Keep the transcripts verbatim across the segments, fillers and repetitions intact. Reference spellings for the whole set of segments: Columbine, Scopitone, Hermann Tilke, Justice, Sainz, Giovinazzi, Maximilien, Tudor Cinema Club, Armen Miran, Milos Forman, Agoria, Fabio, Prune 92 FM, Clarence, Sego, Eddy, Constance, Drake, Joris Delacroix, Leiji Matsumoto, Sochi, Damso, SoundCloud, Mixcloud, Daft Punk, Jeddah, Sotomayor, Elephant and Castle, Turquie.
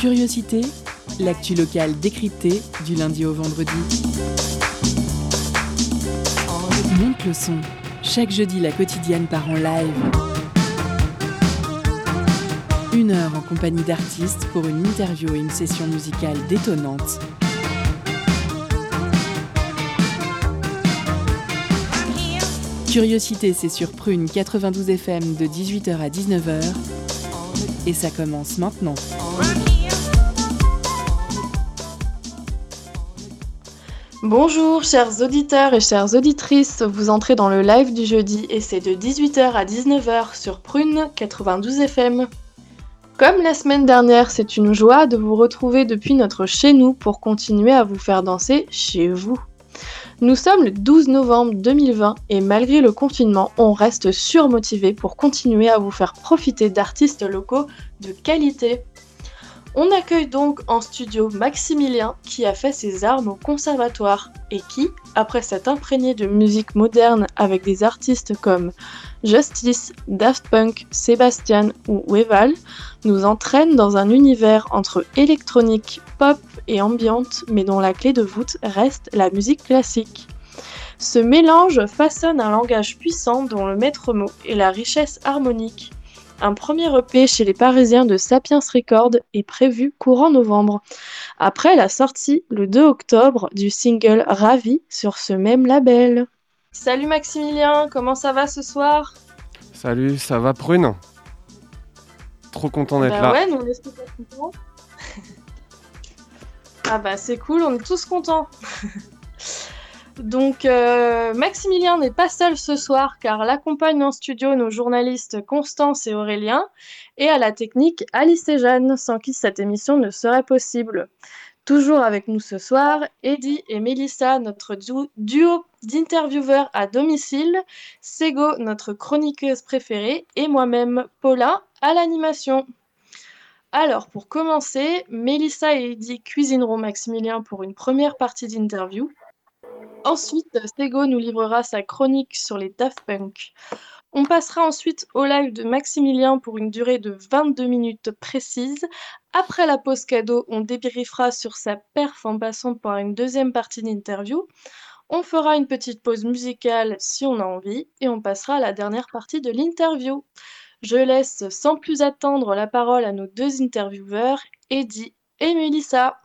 Curiosité, l'actu locale décryptée du lundi au vendredi. Monte le son. Chaque jeudi, la quotidienne part en live. Une heure en compagnie d'artistes pour une interview et une session musicale détonnante. Curiosité, c'est sur Prune quatre-vingt-douze F M de dix-huit heures à dix-neuf heures. Et ça commence maintenant. Bonjour chers auditeurs et chères auditrices, vous entrez dans le live du jeudi et c'est de dix-huit heures à dix-neuf heures sur Prune quatre-vingt-douze F M. Comme la semaine dernière, c'est une joie de vous retrouver depuis notre chez nous pour continuer à vous faire danser chez vous. Nous sommes le douze novembre deux mille vingt et malgré le confinement, on reste surmotivés pour continuer à vous faire profiter d'artistes locaux de qualité. On accueille donc en studio Maximilien qui a fait ses armes au conservatoire et qui, après s'être imprégné de musique moderne avec des artistes comme Justice, Daft Punk, Sebastian ou Weval, nous entraîne dans un univers entre électronique, pop et ambiante mais dont la clé de voûte reste la musique classique. Ce mélange façonne un langage puissant dont le maître mot est la richesse harmonique. Un premier E P chez les Parisiens de Sapiens Records est prévu courant novembre, après la sortie le deux octobre du single Ravi sur ce même label. Salut Maximilien, comment ça va ce soir ? Salut, ça va Prune ? Trop content d'être bah là. Ouais, nous on est super contents. Ah bah c'est cool, on est tous contents. Donc euh, Maximilien n'est pas seul ce soir car l'accompagnent en studio nos journalistes Constance et Aurélien et à la technique Alice et Jeanne sans qui cette émission ne serait possible. Toujours avec nous ce soir, Eddy et Melissa, notre du- duo d'intervieweurs à domicile, Sego, notre chroniqueuse préférée et moi-même Paula à l'animation. Alors, pour commencer, Melissa et Eddy cuisineront Maximilien pour une première partie d'interview. Ensuite, Sego nous livrera sa chronique sur les Daft Punk. On passera ensuite au live de Maximilien pour une durée de vingt-deux minutes précise. Après la pause cadeau, on débriefera sur sa perf en passant par une deuxième partie d'interview. On fera une petite pause musicale si on a envie et on passera à la dernière partie de l'interview. Je laisse sans plus attendre la parole à nos deux intervieweurs, Eddy et Melissa.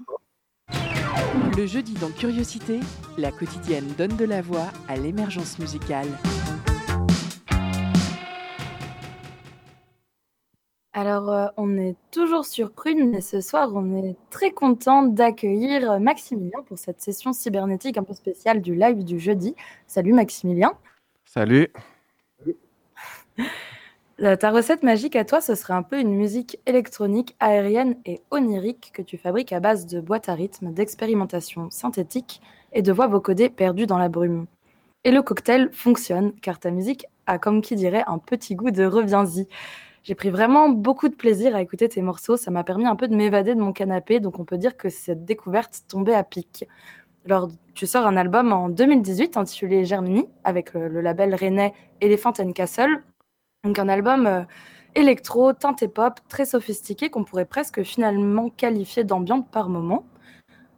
Le jeudi dans Curiosité, la quotidienne donne de la voix à l'émergence musicale. Alors, on est toujours sur Prune, mais ce soir, on est très content d'accueillir Maximilien pour cette session cybernétique un peu spéciale du live du jeudi. Salut Maximilien. Salut. Ta recette magique à toi, ce serait un peu une musique électronique, aérienne et onirique que tu fabriques à base de boîtes à rythme, d'expérimentation synthétique et de voix vocodées perdues dans la brume. Et le cocktail fonctionne, car ta musique a, comme qui dirait, un petit goût de reviens-y. J'ai pris vraiment beaucoup de plaisir à écouter tes morceaux, ça m'a permis un peu de m'évader de mon canapé, donc on peut dire que cette découverte tombait à pic. Alors, tu sors un album en deux mille dix-huit intitulé Germini, avec le, le label rennais Elephant and Castle. Donc un album électro, teinté pop, très sophistiqué, qu'on pourrait presque finalement qualifier d'ambiante par moment.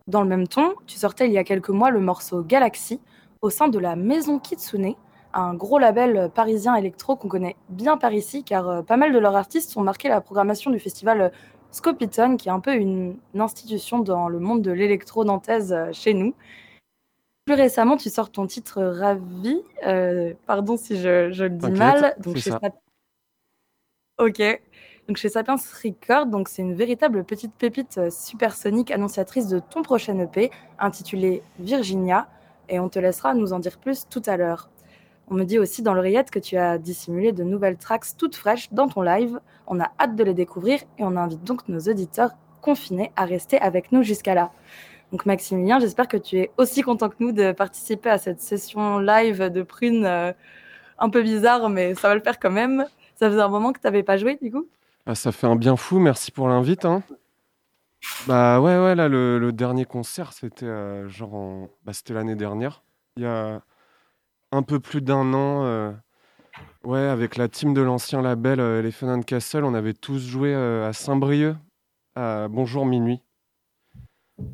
Dans le même ton, tu sortais il y a quelques mois le morceau Galaxy, au sein de la Maison Kitsuné, un gros label parisien électro qu'on connaît bien par ici, car pas mal de leurs artistes ont marqué la programmation du festival Scopitone, qui est un peu une institution dans le monde de l'électro-nantaise chez nous. Plus récemment, tu sors ton titre Ravi, euh, pardon si je, je le dis T'inquiète, mal. Donc chez Sap... Ok. Donc chez Sapiens Records, donc c'est une véritable petite pépite euh, supersonique annonciatrice de ton prochain E P intitulé Virginia, et on te laissera nous en dire plus tout à l'heure. On me dit aussi dans l'oreillette que tu as dissimulé de nouvelles tracks toutes fraîches dans ton live. On a hâte de les découvrir et on invite donc nos auditeurs confinés à rester avec nous jusqu'à là. Donc Maximilien, j'espère que tu es aussi content que nous de participer à cette session live de Prune, euh, un peu bizarre, mais ça va le faire quand même. Ça faisait un moment que tu n'avais pas joué, du coup. Ah, ça fait un bien fou, merci pour l'invite. Hein. Bah ouais, ouais, là, le, le dernier concert, c'était euh, genre, en... bah, c'était l'année dernière, il y a un peu plus d'un an. Euh... Ouais, avec la team de l'ancien label euh, Elephant and Castle, on avait tous joué euh, à Saint-Brieuc à Bonjour Minuit.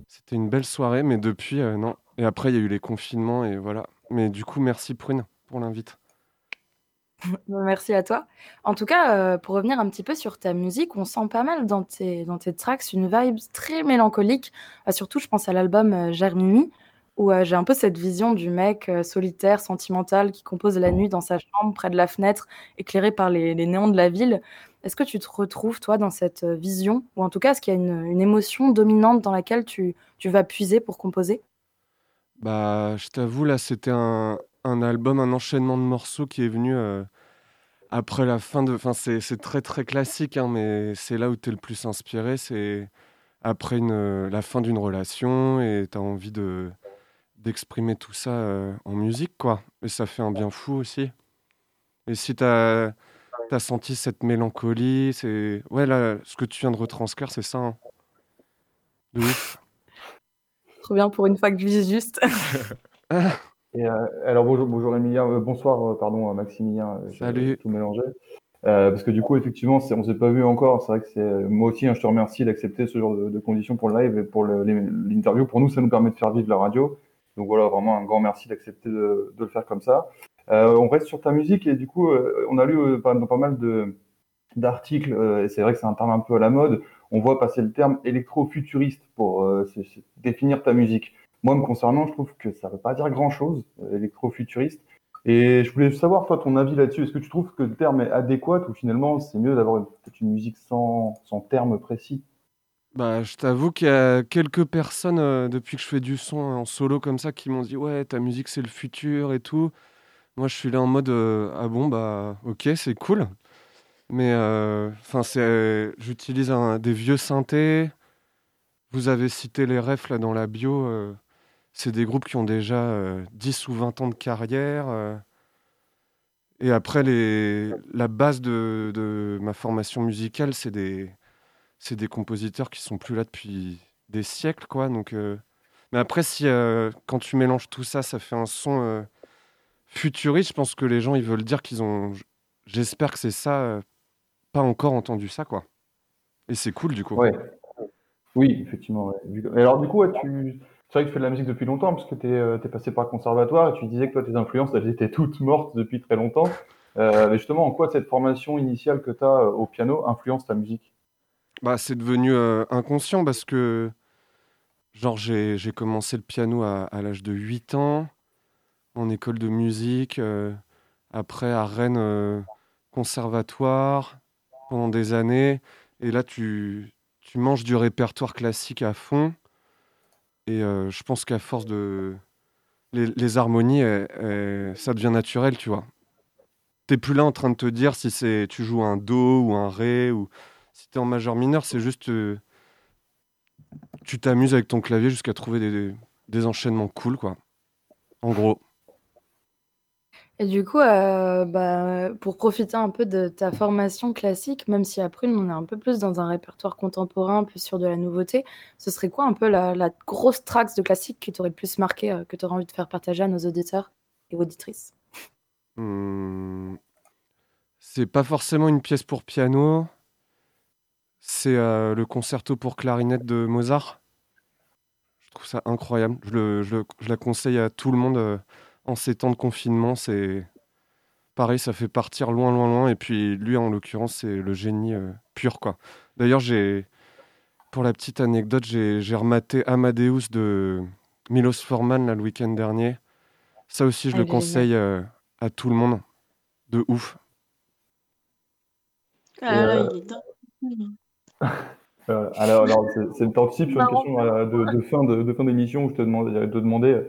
C'était une belle soirée, mais depuis, euh, non. Et après, il y a eu les confinements, et voilà. Mais du coup, merci Prune pour l'invite. Merci à toi. En tout cas, euh, pour revenir un petit peu sur ta musique, on sent pas mal dans tes, dans tes tracks une vibe très mélancolique. Euh, surtout, je pense à l'album euh, Germini, où euh, j'ai un peu cette vision du mec euh, solitaire, sentimental, qui compose la nuit dans sa chambre, près de la fenêtre, éclairé par les, les néons de la ville. Est-ce que tu te retrouves, toi, dans cette vision? Ou en tout cas, est-ce qu'il y a une, une émotion dominante dans laquelle tu, tu vas puiser pour composer? Bah, je t'avoue, là, c'était un... un album, un enchaînement de morceaux qui est venu euh, après la fin de... Enfin, c'est, c'est très, très classique, hein, mais c'est là où tu es le plus inspiré. C'est après une, la fin d'une relation et tu as envie de, d'exprimer tout ça euh, en musique, quoi. Et ça fait un bien fou aussi. Et si tu as senti cette mélancolie, c'est... Ouais, là, ce que tu viens de retranscrire, c'est ça. Hein. De ouf. Trop bien pour une fois que je vis juste. Ah. Et euh, alors bonjour, bonjour Emilien, euh, bonsoir euh, pardon Maximilien, euh, j'ai Salut. Tout mélangé euh, parce que du coup effectivement on s'est pas vu encore, c'est vrai que c'est euh, moi aussi hein, je te remercie d'accepter ce genre de, de conditions pour le live et pour le, les, l'interview, pour nous ça nous permet de faire vivre la radio, donc voilà vraiment un grand merci d'accepter de, de le faire comme ça. Euh, on reste sur ta musique et du coup euh, on a lu euh, pas, dans pas mal de, d'articles euh, et c'est vrai que c'est un terme un peu à la mode, on voit passer le terme électro-futuriste pour euh, c'est, c'est définir ta musique. Moi, me concernant, je trouve que ça ne veut pas dire grand-chose, électro-futuriste. Et je voulais savoir, toi, ton avis là-dessus. Est-ce que tu trouves que le terme est adéquat ou finalement, c'est mieux d'avoir peut-être une musique sans, sans terme précis? Bah, je t'avoue qu'il y a quelques personnes, euh, depuis que je fais du son en solo comme ça, qui m'ont dit « Ouais, ta musique, c'est le futur et tout. » Moi, je suis là en mode euh, « Ah bon, bah, ok, c'est cool. » Mais euh, c'est, euh, j'utilise un, des vieux synthés. Vous avez cité les refs là, dans la bio. Euh, C'est des groupes qui ont déjà euh, dix ou vingt ans de carrière. Euh, et après, les, la base de, de ma formation musicale, c'est des, c'est des compositeurs qui ne sont plus là depuis des siècles, quoi. Donc, euh, mais après, si, euh, quand tu mélanges tout ça, ça fait un son euh, futuriste. Je pense que les gens, ils veulent dire qu'ils ont... J'espère que c'est ça, euh, pas encore entendu ça, quoi. Et c'est cool, du coup. Ouais. Oui, effectivement. Ouais. Alors, du coup, ouais, tu... C'est vrai que tu fais de la musique depuis longtemps, parce que tu es euh, passé par le conservatoire, et tu disais que toi, tes influences, elles étaient toutes mortes depuis très longtemps. Euh, mais justement, en quoi cette formation initiale que tu as euh, au piano influence ta musique? Bah, c'est devenu euh, inconscient, parce que genre, j'ai, j'ai commencé le piano à, à l'âge de huit ans, en école de musique, euh, après à Rennes, euh, conservatoire, pendant des années. Et là, tu, tu manges du répertoire classique à fond. Et euh, je pense qu'à force de... Les, les harmonies, elles, elles, ça devient naturel, tu vois. T'es plus là en train de te dire si c'est, tu joues un do ou un ré, ou si t'es en majeur mineur, c'est juste... Euh, tu t'amuses avec ton clavier jusqu'à trouver des, des enchaînements cool, quoi. En gros. Et du coup, euh, bah, pour profiter un peu de ta formation classique, même si à Prune, on est un peu plus dans un répertoire contemporain, plus sur de la nouveauté, ce serait quoi un peu la, la grosse track de classique qui t'aurait le plus marqué, euh, que t'aurais envie de faire partager à nos auditeurs et auditrices? hmm. C'est pas forcément une pièce pour piano, c'est euh, le concerto pour clarinette de Mozart. Je trouve ça incroyable, je, le, je, le, je la conseille à tout le monde. Euh, En ces temps de confinement, c'est pareil, ça fait partir loin, loin, loin. Et puis lui, en l'occurrence, c'est le génie euh, pur, quoi. D'ailleurs, j'ai, pour la petite anecdote, j'ai, j'ai rematé Amadeus de Milos Forman là, le week-end dernier. Ça aussi, je ah, le génial. conseille euh, à tout le monde. De ouf. Ah, là, euh... il est dingue. euh, alors, alors c'est, c'est le temps de type sur une question euh, de, de, fin de, de fin d'émission où je te demandais de demander...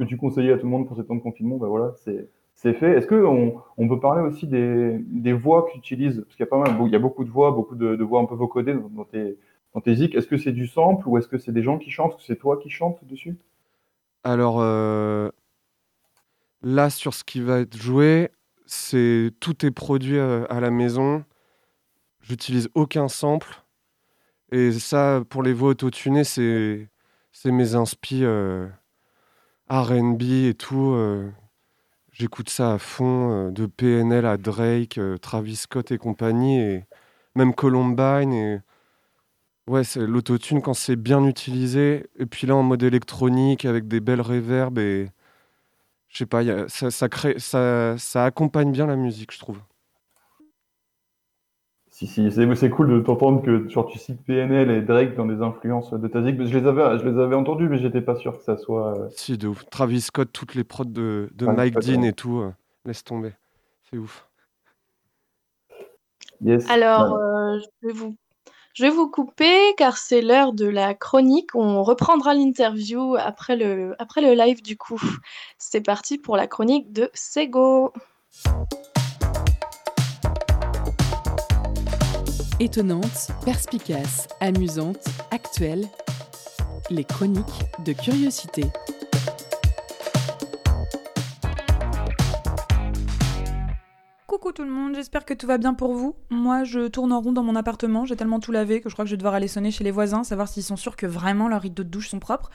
que tu conseillais à tout le monde pour ces temps de confinement, ben voilà, c'est, c'est fait. Est-ce qu'on on peut parler aussi des, des voix que tu utilises? Parce qu'il y a pas mal, il y a beaucoup de voix, beaucoup de, de voix un peu vocodées dans, dans tes dans tes zik. Est-ce que c'est du sample ou est-ce que c'est des gens qui chantent? Est-ce que c'est toi qui chantes dessus? Alors euh, là, sur ce qui va être joué, c'est tout est produit à, à la maison. J'utilise aucun sample. Et ça, pour les voix autotunées, c'est c'est mes inspi. Euh, R and B et tout, euh, j'écoute ça à fond, euh, de P N L à Drake, euh, Travis Scott et compagnie, et même Columbine. Et... Ouais, c'est l'autotune quand c'est bien utilisé. Et puis là, en mode électronique, avec des belles réverbes et... Je sais pas, y a, ça, ça, crée, ça, ça accompagne bien la musique, je trouve. Si, si, c'est, c'est cool de t'entendre que genre, tu cites P N L et Drake dans des influences de ta musique. Je les avais, je les avais entendus, mais j'étais pas sûr que ça soit... Euh... Si, de ouf. Travis Scott, toutes les prods de, de Mike Dean et tout, euh, laisse tomber. C'est ouf. Yes. Alors, euh, je vais vous... Je vais vous couper car c'est l'heure de la chronique. On reprendra l'interview après le, après le live du coup. C'est parti pour la chronique de Sego. Étonnante, perspicace, amusante, actuelle. Les chroniques de curiosité. Coucou tout le monde, j'espère que tout va bien pour vous. Moi, je tourne en rond dans mon appartement, j'ai tellement tout lavé que je crois que je vais devoir aller sonner chez les voisins, savoir s'ils sont sûrs que vraiment leurs rideaux de douche sont propres.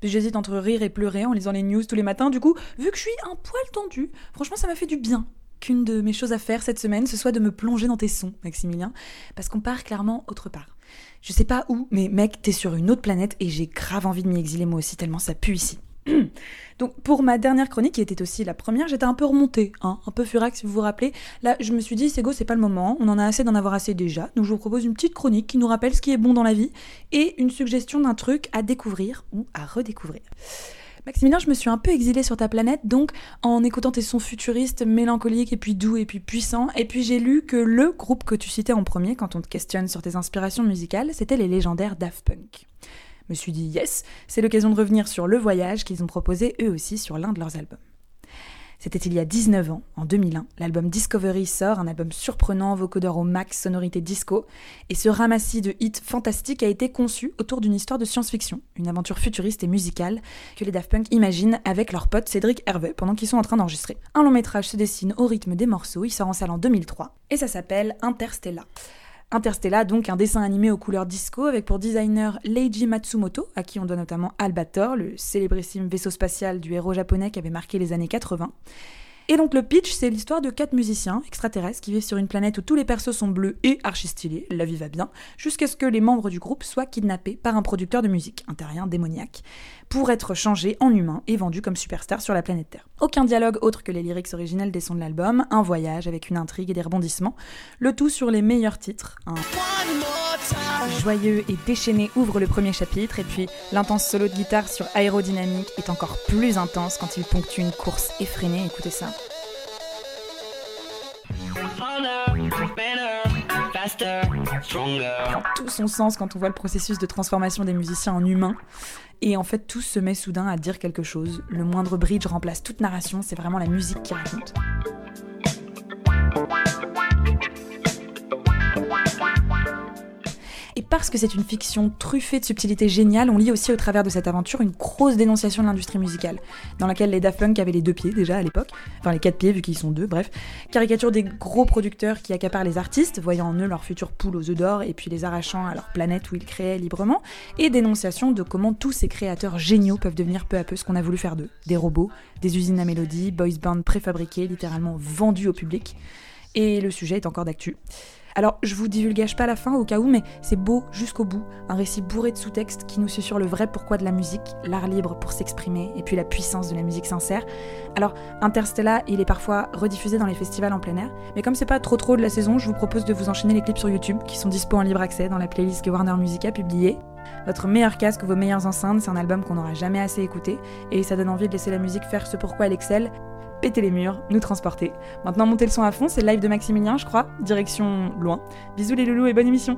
Puis j'hésite entre rire et pleurer en lisant les news tous les matins. Du coup, vu que je suis un poil tendue, franchement ça m'a fait du bien qu'une de mes choses à faire cette semaine, ce soit de me plonger dans tes sons, Maximilien, parce qu'on part clairement autre part. Je sais pas où, mais mec, t'es sur une autre planète et j'ai grave envie de m'y exiler moi aussi tellement ça pue ici. Donc pour ma dernière chronique, qui était aussi la première, j'étais un peu remontée, hein, un peu furax si vous vous rappelez. Là, je me suis dit, c'est go, c'est pas le moment, on en a assez d'en avoir assez déjà. Donc je vous propose une petite chronique qui nous rappelle ce qui est bon dans la vie et une suggestion d'un truc à découvrir ou à redécouvrir. Maximilien, je me suis un peu exilée sur ta planète, donc en écoutant tes sons futuristes, mélancoliques, et puis doux, et puis puissants, et puis j'ai lu que le groupe que tu citais en premier quand on te questionne sur tes inspirations musicales, c'était les légendaires Daft Punk. Je me suis dit yes, c'est l'occasion de revenir sur le voyage qu'ils ont proposé eux aussi sur l'un de leurs albums. C'était il y a dix-neuf ans, en deux mille un, l'album Discovery sort, un album surprenant, vocodeur au max, sonorité disco, et ce ramassis de hits fantastiques a été conçu autour d'une histoire de science-fiction, une aventure futuriste et musicale que les Daft Punk imaginent avec leur pote Cédric Hervé pendant qu'ils sont en train d'enregistrer. Un long métrage se dessine au rythme des morceaux, il sort en salle en deux mille trois, et ça s'appelle Interstella. Interstella, donc un dessin animé aux couleurs disco avec pour designer Leiji Matsumoto, à qui on doit notamment Albator, le célébrissime vaisseau spatial du héros japonais qui avait marqué les années quatre-vingts. Et donc le pitch, c'est l'histoire de quatre musiciens extraterrestres qui vivent sur une planète où tous les persos sont bleus et archi-stylés, la vie va bien, jusqu'à ce que les membres du groupe soient kidnappés par un producteur de musique, un terrien démoniaque, pour être changés en humains et vendus comme superstars sur la planète Terre. Aucun dialogue autre que les lyrics originels des sons de l'album, un voyage avec une intrigue et des rebondissements, le tout sur les meilleurs titres. Un joyeux et déchaîné ouvre le premier chapitre, et puis l'intense solo de guitare sur Aérodynamique est encore plus intense quand il ponctue une course effrénée, écoutez ça. Tout son sens quand on voit le processus de transformation des musiciens en humains. Et en fait, tout se met soudain à dire quelque chose. Le moindre bridge remplace toute narration, c'est vraiment la musique qui raconte. Et parce que c'est une fiction truffée de subtilités géniales, on lit aussi au travers de cette aventure une grosse dénonciation de l'industrie musicale, dans laquelle les Daft Punk avaient les deux pieds déjà à l'époque, enfin les quatre pieds vu qu'ils sont deux, bref, caricature des gros producteurs qui accaparent les artistes, voyant en eux leur future poule aux œufs d'or et puis les arrachant à leur planète où ils créaient librement, et dénonciation de comment tous ces créateurs géniaux peuvent devenir peu à peu ce qu'on a voulu faire d'eux, des robots, des usines à mélodie, boys bands préfabriqués, littéralement vendus au public, et le sujet est encore d'actu. Alors, je vous divulgage pas la fin au cas où, mais c'est beau jusqu'au bout, un récit bourré de sous-textes qui nous susurre le vrai pourquoi de la musique, l'art libre pour s'exprimer, et puis la puissance de la musique sincère. Alors, Interstella, il est parfois rediffusé dans les festivals en plein air, mais comme c'est pas trop trop de la saison, je vous propose de vous enchaîner les clips sur YouTube, qui sont dispo en libre accès dans la playlist que Warner Music a publiée. Votre meilleur casque, vos meilleures enceintes, c'est un album qu'on n'aura jamais assez écouté, et ça donne envie de laisser la musique faire ce pourquoi elle excelle, péter les murs, nous transporter. Maintenant, montez le son à fond, c'est le live de Maximilien, je crois. Direction loin. Bisous les loulous et bonne émission.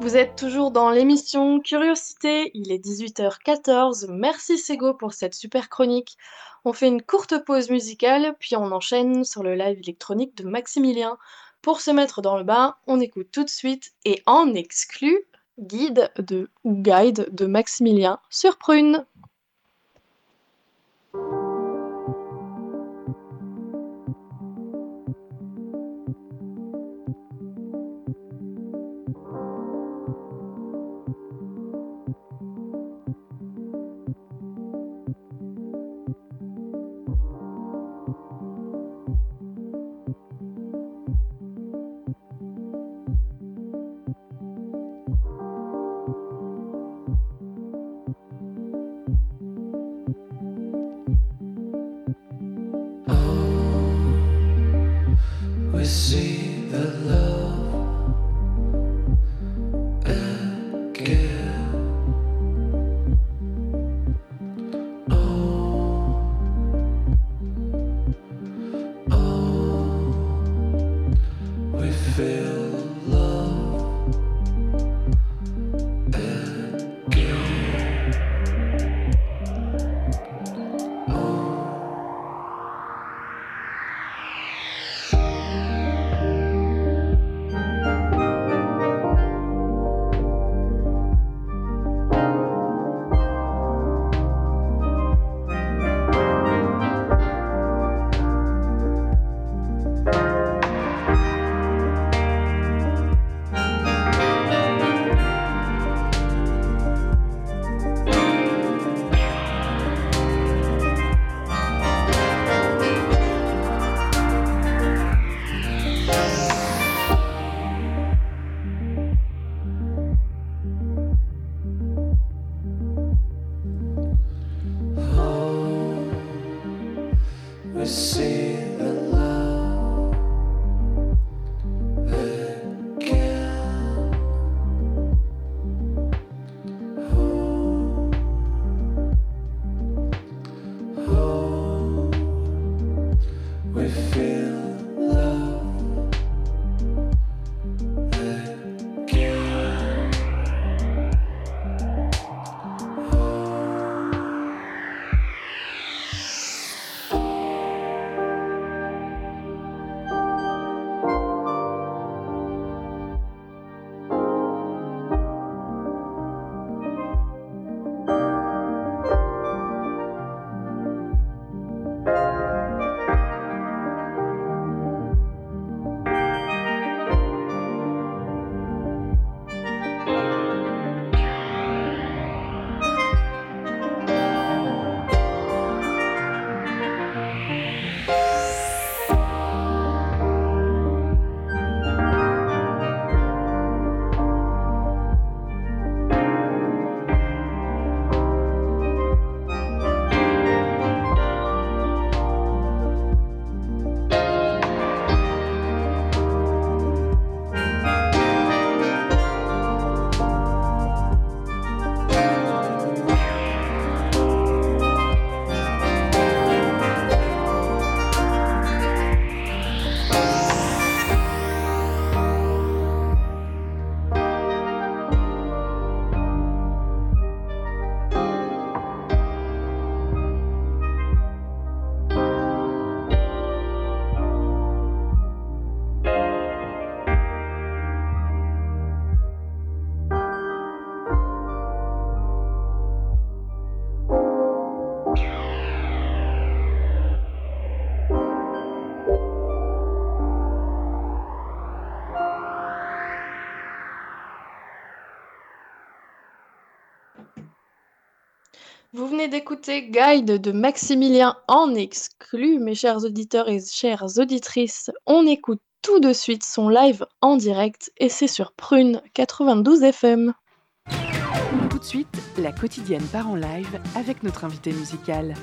Vous êtes toujours dans l'émission Curiosité, il est dix-huit heures quatorze. Merci Sego pour cette super chronique. On fait une courte pause musicale, puis on enchaîne sur le live électronique de Maximilien. Pour se mettre dans le bain, on écoute tout de suite et en exclu guide de, ou guide de Maximilien sur Prune. receive the love again. Oh, oh, we feel love again. Oh. Vous venez d'écouter Guide de Maximilien en exclu, mes chers auditeurs et chères auditrices. On écoute tout de suite son live en direct et c'est sur Prune quatre-vingt-douze F M. Tout de suite, la quotidienne part en live avec notre invité musical.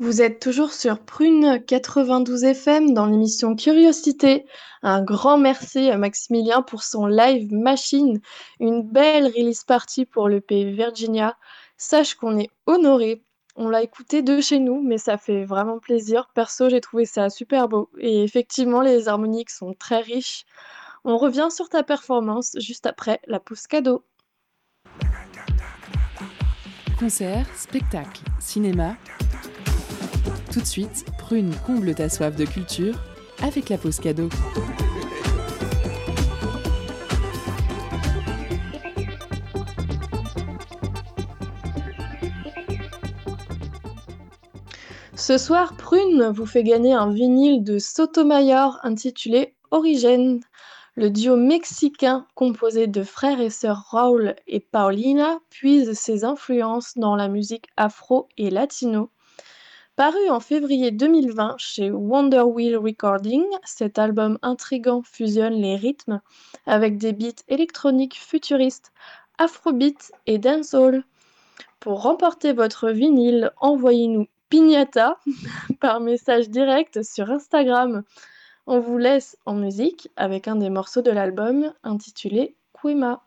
Vous êtes toujours sur Prune quatre-vingt-douze F M dans l'émission Curiosité. Un grand merci à Maximilien pour son live machine. Une belle release party pour l'E P Virginia. Sache qu'on est honorés. On l'a écouté de chez nous, mais ça fait vraiment plaisir. Perso, j'ai trouvé ça super beau. Et effectivement, les harmoniques sont très riches. On revient sur ta performance juste après la pause cadeau. Concert, spectacle, cinéma... Tout de suite, Prune comble ta soif de culture avec la pause cadeau. Ce soir, Prune vous fait gagner un vinyle de Sotomayor intitulé Origène. Le duo mexicain composé de frères et sœurs Raúl et Paulina puise ses influences dans la musique afro et latino. Paru en février deux mille vingt chez Wonder Wheel Recording, cet album intrigant fusionne les rythmes avec des beats électroniques futuristes, afrobeat et dancehall. Pour remporter votre vinyle, envoyez-nous Pignata par message direct sur Instagram. On vous laisse en musique avec un des morceaux de l'album intitulé Kwema.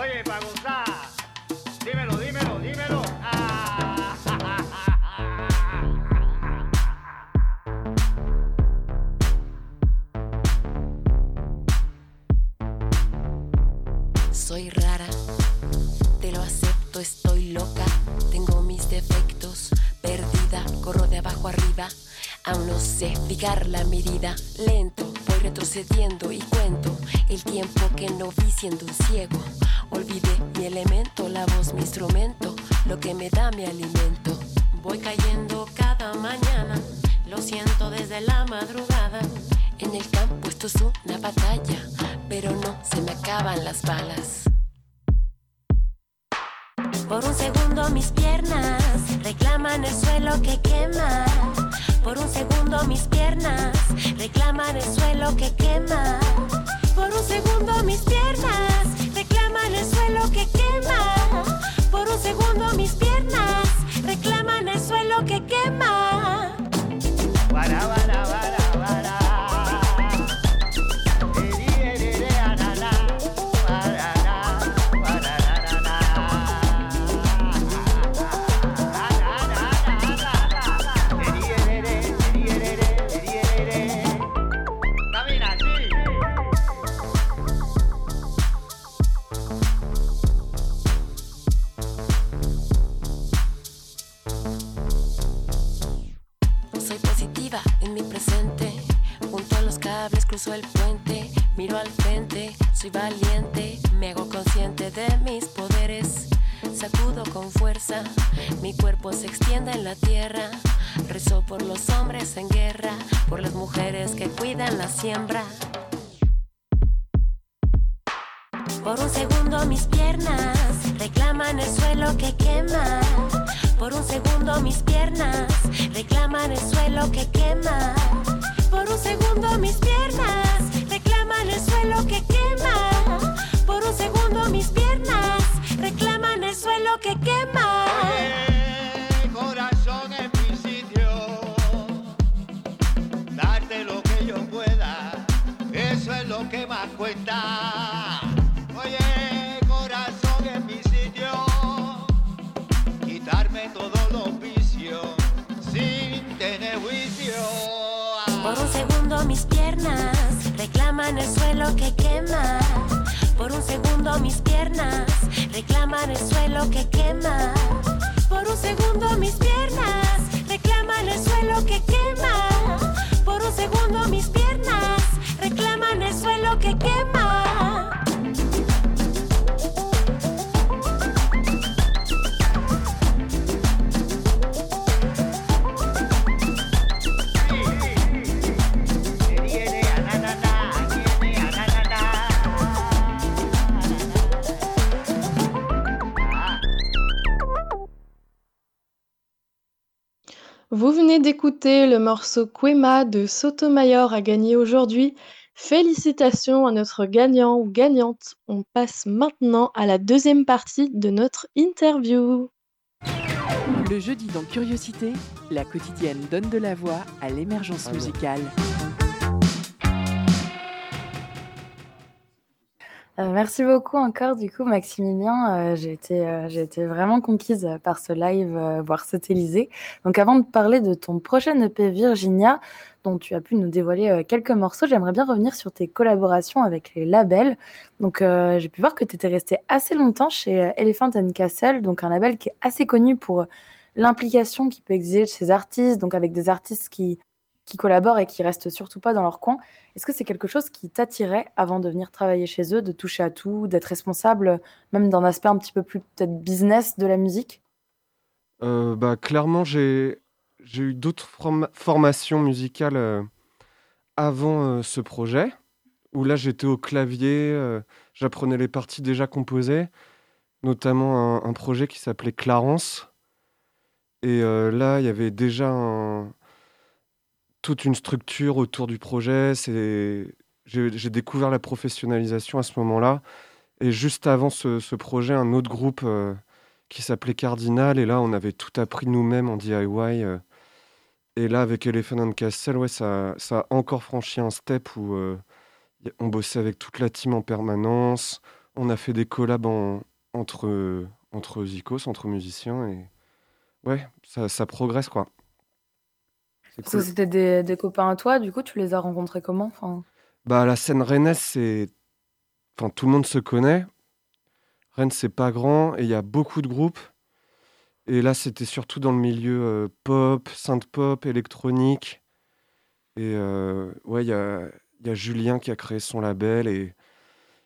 Oye, para gozar, dímelo, dímelo, dímelo. Ah, ja, ja, ja, ja. Soy rara, te lo acepto, estoy loca. Tengo mis defectos, perdida, corro de abajo arriba. Aún no sé fijar la medida, lento, voy retrocediendo y cuento el tiempo que no vi siendo un ciego. Olvidé mi elemento, la voz, mi instrumento, lo que me da mi alimento. Voy cayendo cada mañana, lo siento desde la madrugada. En el campo esto es una batalla, pero no se me acaban las balas. Por un segundo mis piernas reclaman el suelo que quema. Por un segundo mis piernas reclaman el suelo que quema. Por un segundo mis piernas reclaman el suelo que quema. Por un segundo mis piernas reclaman el suelo que quema. Guara, guara, guara. Cruzo el puente, miro al frente, soy valiente, me hago consciente de mis poderes, sacudo con fuerza, mi cuerpo se extiende en la tierra, rezo por los hombres en guerra, por las mujeres que cuidan la siembra. Por un segundo mis piernas reclaman el suelo que quema. Por un segundo mis piernas reclaman el suelo que quema. Por un segundo mis piernas reclaman el suelo que quema. Por un segundo mis piernas reclaman el suelo que quema. El corazón es mi sitio, darte lo que yo pueda, eso es lo que más cuenta. Oye, el corazón es mi sitio, quitarme todos los vicios sin tener juicio. Por un segundo mis piernas reclaman el suelo que quema. Por un segundo mis piernas reclaman el suelo que quema. Por un segundo mis piernas reclaman el suelo que quema. Por un segundo mis piernas reclaman el suelo que quema. Vous venez d'écouter le morceau Kwema de Sotomayor à gagner aujourd'hui. Félicitations à notre gagnant ou gagnante. On passe maintenant à la deuxième partie de notre interview. Le jeudi dans Curiosité, la quotidienne donne de la voix à l'émergence ah musicale. Euh, merci beaucoup encore du coup Maximilien, euh, j'ai, été, euh, j'ai été vraiment conquise par ce live, euh, voire cet Élysée. Donc avant de parler de ton prochain E P Virginia, dont tu as pu nous dévoiler euh, quelques morceaux, j'aimerais bien revenir sur tes collaborations avec les labels. Donc euh, j'ai pu voir que tu étais restée assez longtemps chez Elephant and Castle, donc un label qui est assez connu pour l'implication qui peut exiger de ses artistes, donc avec des artistes qui, qui collaborent et qui restent surtout pas dans leur coin. Est-ce que c'est quelque chose qui t'attirait avant de venir travailler chez eux, de toucher à tout, d'être responsable, même d'un aspect un petit peu plus peut-être business de la musique ? euh, bah, Clairement, j'ai, j'ai eu d'autres form- formations musicales euh, avant euh, ce projet, où là j'étais au clavier, euh, j'apprenais les parties déjà composées, notamment un, un projet qui s'appelait Clarence. Et euh, là, il y avait déjà un... toute une structure autour du projet. C'est... J'ai, j'ai découvert la professionnalisation à ce moment-là. Et juste avant ce, ce projet, un autre groupe euh, qui s'appelait Cardinal. Et là, on avait tout appris nous-mêmes en D I Y. Euh. Et là, avec Elephant and Castle, ouais, ça, ça a encore franchi un step où euh, on bossait avec toute la team en permanence. On a fait des collabs en, entre, entre zikos, entre musiciens. Et ouais, ça, ça progresse, quoi. C'est cool. C'était des, des copains à toi, du coup, tu les as rencontrés comment enfin... Bah, la scène rennaise, c'est... Enfin, tout le monde se connaît. Rennes, c'est pas grand et il y a beaucoup de groupes. Et là, c'était surtout dans le milieu euh, pop, synth-pop, électronique. Et euh, ouais, il y a, y a Julien qui a créé son label et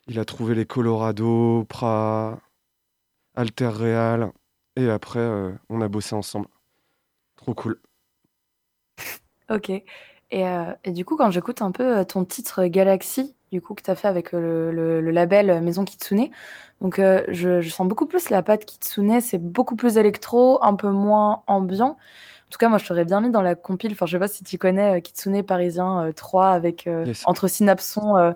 il a trouvé les Colorado, Pra, Alter Real. Et après, euh, on a bossé ensemble. Trop cool. Ok. Et, euh, et du coup, quand j'écoute un peu ton titre Galaxy, du coup, que tu as fait avec le, le, le label Maison Kitsuné, donc euh, je, je sens beaucoup plus la patte Kitsuné, c'est beaucoup plus électro, un peu moins ambiant. En tout cas, moi, je t'aurais bien mis dans la compile. Enfin, je sais pas si tu connais euh, Kitsuné Parisien euh, trois avec euh, yes. Entre Synapson, euh,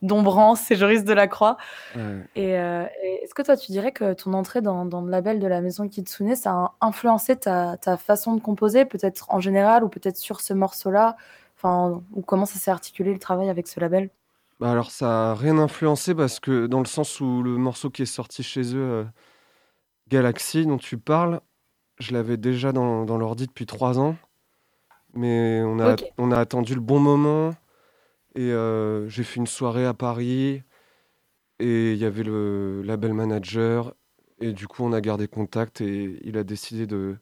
Dombrance et Joris Delacroix. Ouais. Et, euh, et est-ce que toi, tu dirais que ton entrée dans, dans le label de la Maison Kitsuné, ça a influencé ta, ta façon de composer, peut-être en général ou peut-être sur ce morceau-là, enfin, ou comment ça s'est articulé le travail avec ce label ? Bah alors, ça n'a rien influencé parce que dans le sens où le morceau qui est sorti chez eux, euh, Galaxy, dont tu parles, je l'avais déjà dans, dans l'ordi depuis trois ans, mais on a, okay. on a attendu le bon moment et euh, j'ai fait une soirée à Paris et il y avait le label manager et du coup on a gardé contact et il a décidé de,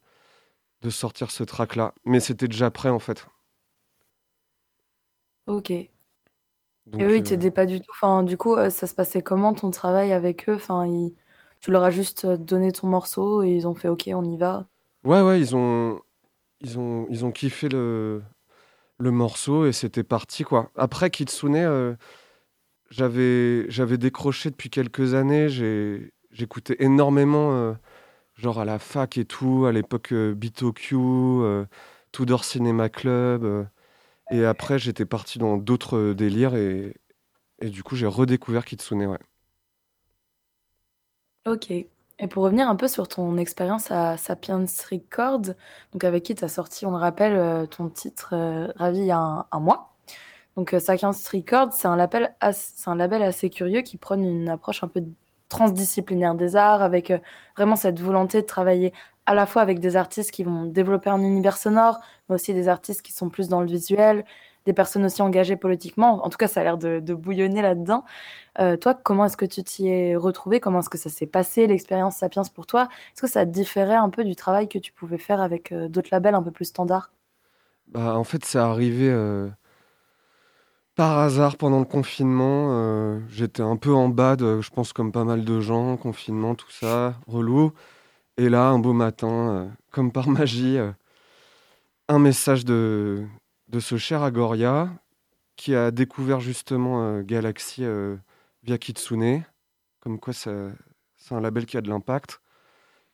de sortir ce track là, mais c'était déjà prêt en fait. Ok. Donc, et eux ils euh... t'aidaient pas du tout, enfin, du coup ça se passait comment ton travail avec eux enfin, ils... Tu leur as juste donné ton morceau et ils ont fait « Ok, on y va ». Ouais, ouais, ils ont, ils ont, ils ont kiffé le, le morceau et c'était parti, quoi. Après, Kitsuné, euh, j'avais, j'avais décroché depuis quelques années. J'ai, j'écoutais énormément, euh, genre à la fac et tout, à l'époque euh, Bitokyu, euh, Tudor Cinema Club. Euh, et après, j'étais parti dans d'autres délires et, et du coup, j'ai redécouvert Kitsuné, ouais. Ok. Et pour revenir un peu sur ton expérience à Sapiens Records, donc avec qui tu as sorti, on le rappelle, ton titre euh, Ravi il y a un, un mois. Donc euh, Sapiens Records, c'est un, label as- c'est un label assez curieux qui prône une approche un peu transdisciplinaire des arts, avec euh, vraiment cette volonté de travailler à la fois avec des artistes qui vont développer un univers sonore, mais aussi des artistes qui sont plus dans le visuel, des personnes aussi engagées politiquement. En tout cas, ça a l'air de, de bouillonner là-dedans. Euh, toi, comment est-ce que tu t'y es retrouvé ? Comment est-ce que ça s'est passé, l'expérience Sapiens pour toi ? Est-ce que ça différait un peu du travail que tu pouvais faire avec euh, d'autres labels un peu plus standards ? Bah, en fait, c'est arrivé euh, par hasard pendant le confinement. Euh, j'étais un peu en bad, euh, je pense comme pas mal de gens, confinement, tout ça, relou. Et là, un beau matin, euh, comme par magie, euh, un message de... de ce cher Agoria, qui a découvert justement euh, Galaxy euh, via Kitsuné, comme quoi ça, c'est un label qui a de l'impact.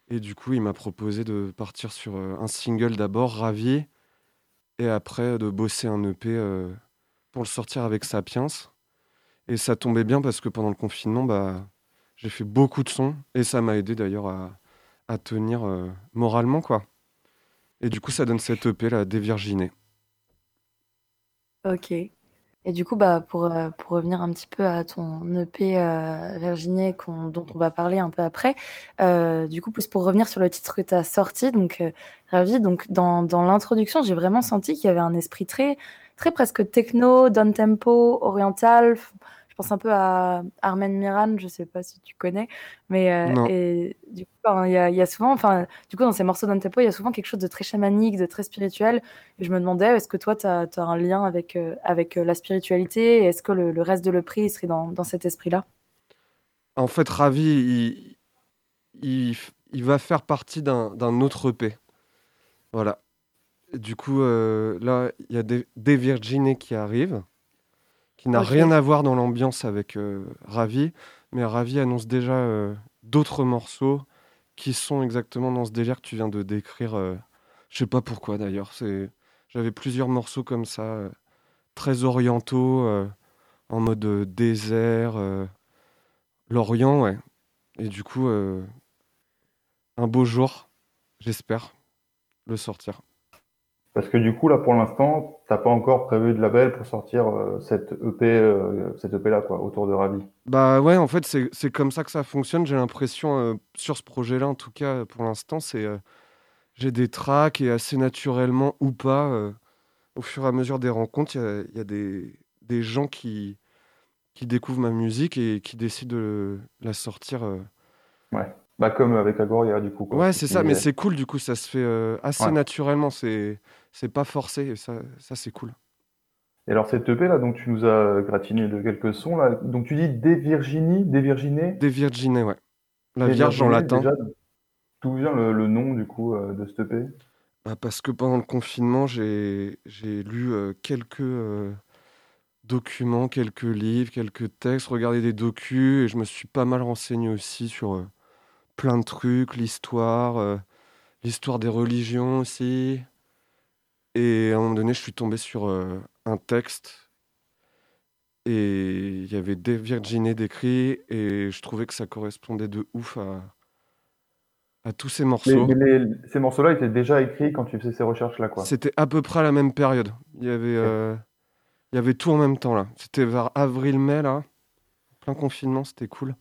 Et du coup, il m'a proposé de partir sur euh, un single d'abord, Ravi, et après euh, de bosser un E P euh, pour le sortir avec Sapiens. Et ça tombait bien parce que pendant le confinement, bah, j'ai fait beaucoup de sons. Et ça m'a aidé d'ailleurs à, à tenir euh, moralement, quoi. Et du coup, ça donne cette E P, là, Dévirginée. Ok. Et du coup, bah, pour, euh, pour revenir un petit peu à ton E P euh, Virginie, qu'on, dont on va parler un peu après, euh, du coup, plus pour revenir sur le titre que tu as sorti, donc euh, Ravi, donc, dans, dans l'introduction, j'ai vraiment senti qu'il y avait un esprit très, très presque techno, down-tempo, oriental. Je pense un peu à Armen Miran, je ne sais pas si tu connais, mais euh, et, du coup, il y a, y a souvent, enfin, du coup, dans ces morceaux down-tempo, il y a souvent quelque chose de très chamanique, de très spirituel. Et je me demandais, est-ce que toi, tu as un lien avec, euh, avec euh, la spiritualité, et est-ce que le, le reste de l'E P serait dans, dans cet esprit-là? En fait, Ravi, il, il, il va faire partie d'un, d'un autre E P. Voilà. Du coup, euh, là, il y a des, des Virginie qui arrivent, qui n'a okay. rien à voir dans l'ambiance avec euh, Ravi, mais Ravi annonce déjà euh, d'autres morceaux qui sont exactement dans ce délire que tu viens de décrire. Euh, je sais pas pourquoi d'ailleurs. C'est... J'avais plusieurs morceaux comme ça, euh, très orientaux, euh, en mode euh, désert, euh, l'Orient, ouais. Et du coup, euh, un beau jour, j'espère le sortir. Parce que du coup, là, pour l'instant, t'as pas encore prévu de label pour sortir euh, cette E P, euh, cette E P-là, quoi, autour de Ravi. Bah ouais, en fait, c'est, c'est comme ça que ça fonctionne. J'ai l'impression, euh, sur ce projet-là, en tout cas, pour l'instant, c'est euh, j'ai des tracks et assez naturellement ou pas, euh, au fur et à mesure des rencontres, il y, y a des, des gens qui, qui découvrent ma musique et qui décident de la sortir. Euh... Ouais, bah comme avec Agoria, du coup. Quoi. Ouais, c'est ça, mais c'est cool, du coup, ça se fait euh, assez ouais. naturellement, c'est... C'est pas forcé, et ça, ça c'est cool. Et alors cette E P là, donc tu nous as gratiné de quelques sons là. Donc tu dis des Virginie, des Virginées. Des Virginées, ouais. La Vierge en latin. Déjà, d'où vient le, le nom du coup euh, de cette E P? Bah parce que pendant le confinement, j'ai, j'ai lu euh, quelques euh, documents, quelques livres, quelques textes, regardé des docus, et je me suis pas mal renseigné aussi sur euh, plein de trucs, l'histoire, euh, l'histoire des religions aussi. Et à un moment donné, je suis tombé sur euh, un texte et il y avait des Virginie décrits et je trouvais que ça correspondait de ouf à, à tous ces morceaux. Mais, mais les, ces morceaux-là étaient déjà écrits quand tu faisais ces recherches-là, quoi. C'était à peu près à la même période. Il y avait, euh, il y avait tout en même temps, là. C'était vers avril-mai, là. Plein confinement, c'était cool.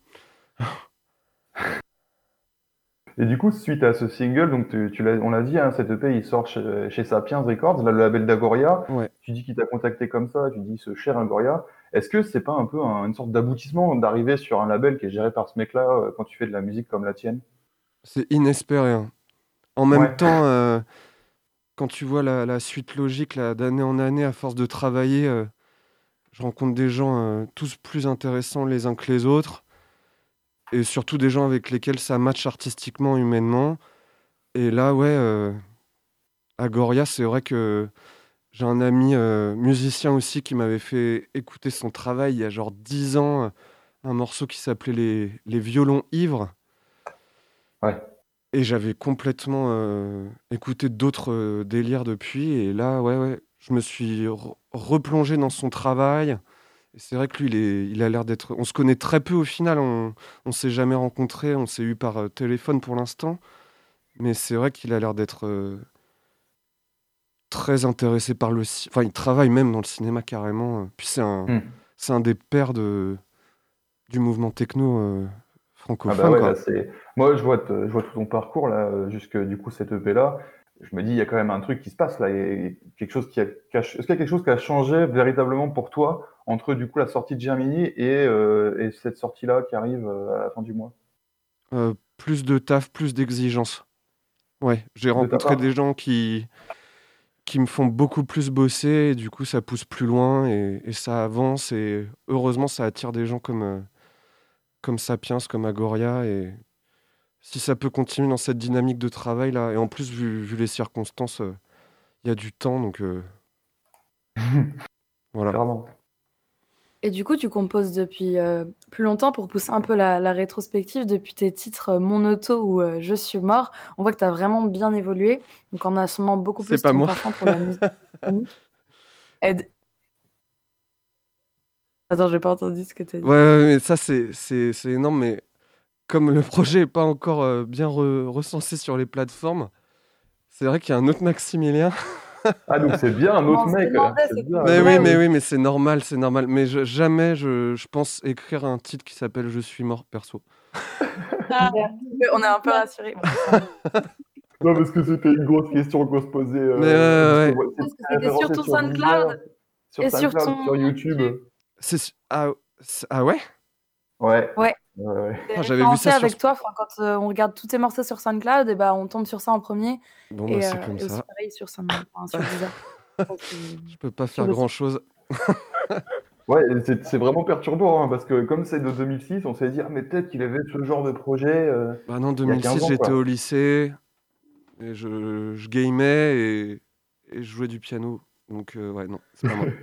Et du coup, suite à ce single, donc tu, tu l'as, on l'a dit, hein, cette E P, il sort chez, chez Sapiens Records, là, le label d'Agoria. Ouais. Tu dis qu'il t'a contacté comme ça, tu dis ce cher Agoria. Est-ce que c'est pas un peu un, une sorte d'aboutissement d'arriver sur un label qui est géré par ce mec-là euh, quand tu fais de la musique comme la tienne? C'est inespéré. Hein. En même ouais. temps, euh, quand tu vois la, la suite logique là, d'année en année, à force de travailler, euh, je rencontre des gens euh, tous plus intéressants les uns que les autres. Et surtout des gens avec lesquels ça match artistiquement, humainement. Et là, ouais, euh, Agoria, c'est vrai que j'ai un ami euh, musicien aussi qui m'avait fait écouter son travail il y a genre dix ans, un morceau qui s'appelait Les, les violons ivres. Ouais. Et j'avais complètement euh, écouté d'autres euh, délires depuis. Et là, ouais, ouais, je me suis re- replongé dans son travail. C'est vrai que lui, il, est, il a l'air d'être... On se connaît très peu au final, on ne s'est jamais rencontrés, on s'est eu par euh, téléphone pour l'instant. Mais c'est vrai qu'il a l'air d'être euh, très intéressé par le... Ci... Enfin, il travaille même dans le cinéma carrément. Puis c'est un, mmh. c'est un des pères de, du mouvement techno euh, francophone. Ah bah ouais, quoi. Là, c'est... Moi, je vois, t... je vois tout ton parcours, là, jusque du coup, cette E P-là. Je me dis, il y a quand même un truc qui se passe là. Et quelque chose qui a... Est-ce qu'il y a quelque chose qui a changé véritablement pour toi entre du coup la sortie de Germini et, euh, et cette sortie-là qui arrive euh, à la fin du mois? euh, Plus de taf, plus d'exigence. Ouais, j'ai de rencontré des gens qui, qui me font beaucoup plus bosser. Et du coup, ça pousse plus loin et, et ça avance. Et heureusement, ça attire des gens comme, euh, comme Sapiens, comme Agoria et... Si ça peut continuer dans cette dynamique de travail là, et en plus vu, vu les circonstances, il euh, y a du temps, donc euh... voilà. Clairement. Et du coup, tu composes depuis euh, plus longtemps pour pousser un peu la, la rétrospective depuis tes titres euh, Mon auto ou euh, Je suis mort. On voit que tu as vraiment bien évolué, donc on a sûrement beaucoup plus de temps pour la musique. Ed... Attends, j'ai pas entendu ce que t'as dit. Ouais, ouais, mais ça, c'est, c'est, c'est énorme, mais comme le projet n'est pas encore euh, bien re- recensé sur les plateformes, c'est vrai qu'il y a un autre Maximilien. Ah, donc c'est bien un autre non, mec. C'est mauvais, c'est c'est bien. Mais oui, mais oui, mais c'est normal, c'est normal. Mais je, jamais je, je pense écrire un titre qui s'appelle « Je suis mort » perso. Ah, on est un peu rassurés. Non, parce que c'était une grosse question qu'on se posait. Euh, mais euh, ouais. Parce que c'était surtout sur SoundCloud. Sur et SoundCloud, sur, ton... sur YouTube. C'est... Ah, c'est... ah ouais, ouais ouais ouais ah, j'avais vu ça avec sur... toi quand euh, on regarde tous tes morceaux sur SoundCloud et bah on tombe sur ça en premier. Bon, et, bah, c'est euh, comme et ça. Aussi pareil sur SoundCloud enfin, sur donc, euh, je peux pas faire grand chose. Ouais, c'est, c'est vraiment perturbant hein, parce que comme c'est de deux mille six on s'est dit ah mais peut-être qu'il avait ce genre de projet euh, bah non deux mille six ans, j'étais quoi. Au lycée et je, je gamais et... et je jouais du piano donc euh, ouais non c'est pas mal.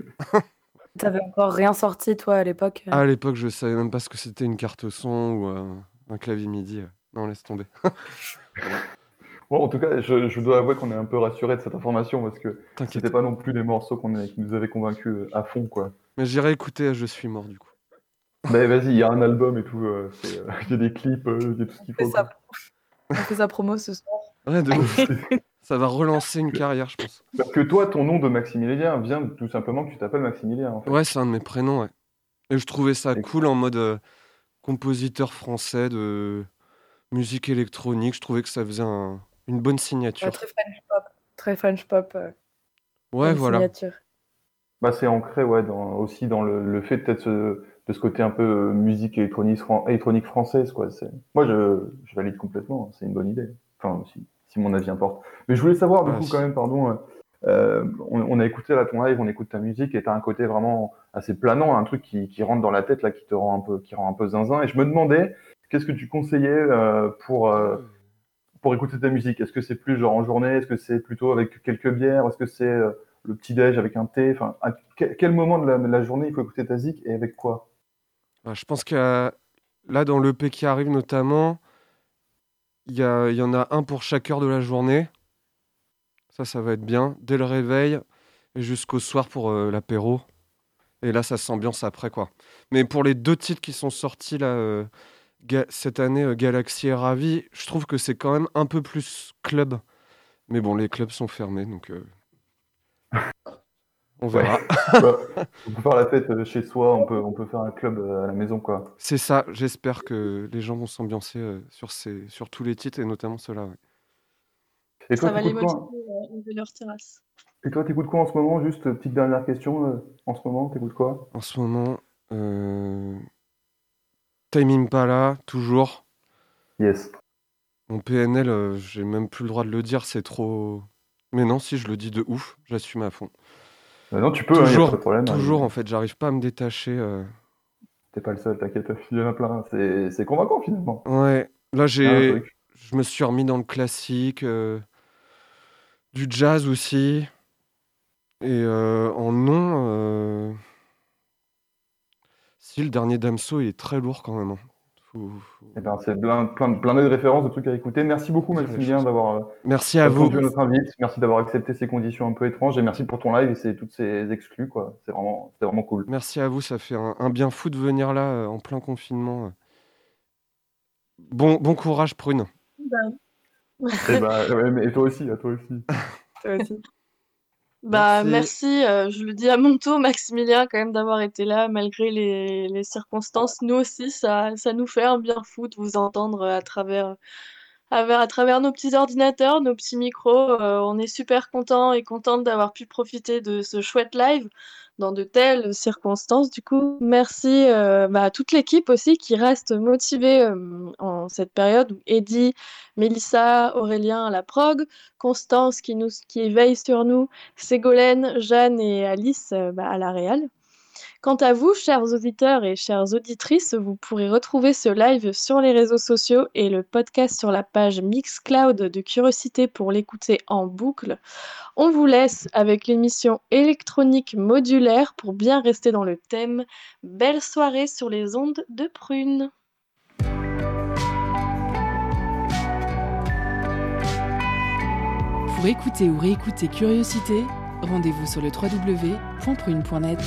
T'avais encore rien sorti, toi, à l'époque? Ah, à l'époque, je savais même pas ce que c'était une carte son ou euh, un clavier MIDI. Non, laisse tomber. Bon, en tout cas, je, je dois avouer qu'on est un peu rassurés de cette information parce que T'inquiète. C'était pas non plus des morceaux qu'on est, qui nous avaient convaincus à fond, quoi. Mais j'irai écouter Je suis mort, du coup. Bah, vas-y, il y a un album et tout. Euh, c'est, euh, j'ai des clips, euh, j'ai tout ce qu'il faut. Ça... On fait sa promo ce soir. Ouais, de ouf. Ça va relancer une carrière, je pense. Parce que toi, ton nom de Maximilien vient tout simplement que tu t'appelles Maximilien. En fait. Ouais, c'est un de mes prénoms, ouais. Et je trouvais ça cool en mode euh, compositeur français de musique électronique. Je trouvais que ça faisait un, une bonne signature. Ouais, très French pop. Très French pop. Euh, ouais, voilà. Signature. Bah, c'est ancré ouais, dans, aussi dans le, le fait peut-être ce, de ce côté un peu euh, musique électronique, électronique française. Quoi. C'est... Moi, je, je valide complètement. Hein. C'est une bonne idée. Enfin, aussi. Si mon avis importe. Mais je voulais savoir, du ah, coup, si. quand même, pardon, euh, on, on a écouté là, ton live, on écoute ta musique, et t'as un côté vraiment assez planant, un truc qui, qui rentre dans la tête, là, qui te rend un peu, qui rend un peu zinzin. Et je me demandais, qu'est-ce que tu conseillais euh, pour, euh, pour écouter ta musique ? Est-ce que c'est plus genre en journée ? Est-ce que c'est plutôt avec quelques bières ? Est-ce que c'est euh, le petit-déj avec un thé ? Enfin, à quel moment de la, de la journée il faut écouter ta zik et avec quoi ? Bah, je pense que là, dans l'E P qui arrive notamment... Il y, a, il y en a un pour chaque heure de la journée. Ça, ça va être bien. Dès le réveil et jusqu'au soir pour euh, l'apéro. Et là, ça s'ambiance après, quoi. Mais pour les deux titres qui sont sortis là, euh, ga- cette année, euh, Galaxy et Ravi, je trouve que c'est quand même un peu plus club. Mais bon, les clubs sont fermés, donc... Euh... On verra. Ouais. On peut faire la fête chez soi, on peut, on peut faire un club à la maison, quoi. C'est ça, j'espère que les gens vont s'ambiancer euh, sur, ces, sur tous les titres, et notamment ceux-là. Ouais. Et toi, ça va les motiver euh, de leur terrasse. Et toi, t'écoutes quoi en ce moment ? Juste, petite dernière question, euh, en ce moment, t'écoutes quoi ? En ce moment, euh... Time Impala, toujours. Yes. Mon P N L, euh, j'ai même plus le droit de le dire, c'est trop... Mais non, si je le dis de ouf, j'assume à fond. Non, tu peux, toujours, hein, y a pas de problème, toujours hein. En fait, j'arrive pas à me détacher. Euh... T'es pas le seul, t'inquiète, il y en a plein. C'est, c'est convaincant finalement. Ouais, là j'ai, ah, je me suis remis dans le classique, euh... du jazz aussi. Et euh, en nom, euh... si le dernier Damso il est très lourd quand même. Hein. Faut... Et ben, c'est plein, plein, plein de références, de trucs à écouter. Merci beaucoup, Maximilien, d'avoir euh, merci à vous. Notre invite. Merci d'avoir accepté ces conditions un peu étranges et merci pour ton live et c'est, toutes ces exclus. Quoi. C'est vraiment, c'était vraiment cool. Merci à vous, ça fait un, un bien fou de venir là euh, en plein confinement. Bon, bon courage, Prune. Ben. Et, bah, ouais, mais, et toi aussi, à toi aussi. Toi aussi. Bah, merci, merci euh, je le dis à mon tour, Maximilien, quand même, d'avoir été là, malgré les, les circonstances. Nous aussi, ça, ça nous fait un bien fou de vous entendre à travers, à, à travers nos petits ordinateurs, nos petits micros. Euh, on est super contents et contentes d'avoir pu profiter de ce chouette live dans de telles circonstances. Du coup, merci euh, bah, à toute l'équipe aussi qui reste motivée euh, en cette période où Eddy, Melissa, Aurélien à la prog, Constance qui, nous, qui éveille sur nous, Ségolène, Jeanne et Alice euh, bah, à la réal. Quant à vous, chers auditeurs et chères auditrices, vous pourrez retrouver ce live sur les réseaux sociaux et le podcast sur la page Mixcloud de Curiosité pour l'écouter en boucle. On vous laisse avec l'émission électronique modulaire pour bien rester dans le thème. Belle soirée sur les ondes de Prune. Pour écouter ou réécouter Curiosité, rendez-vous sur le w w w point prune point net.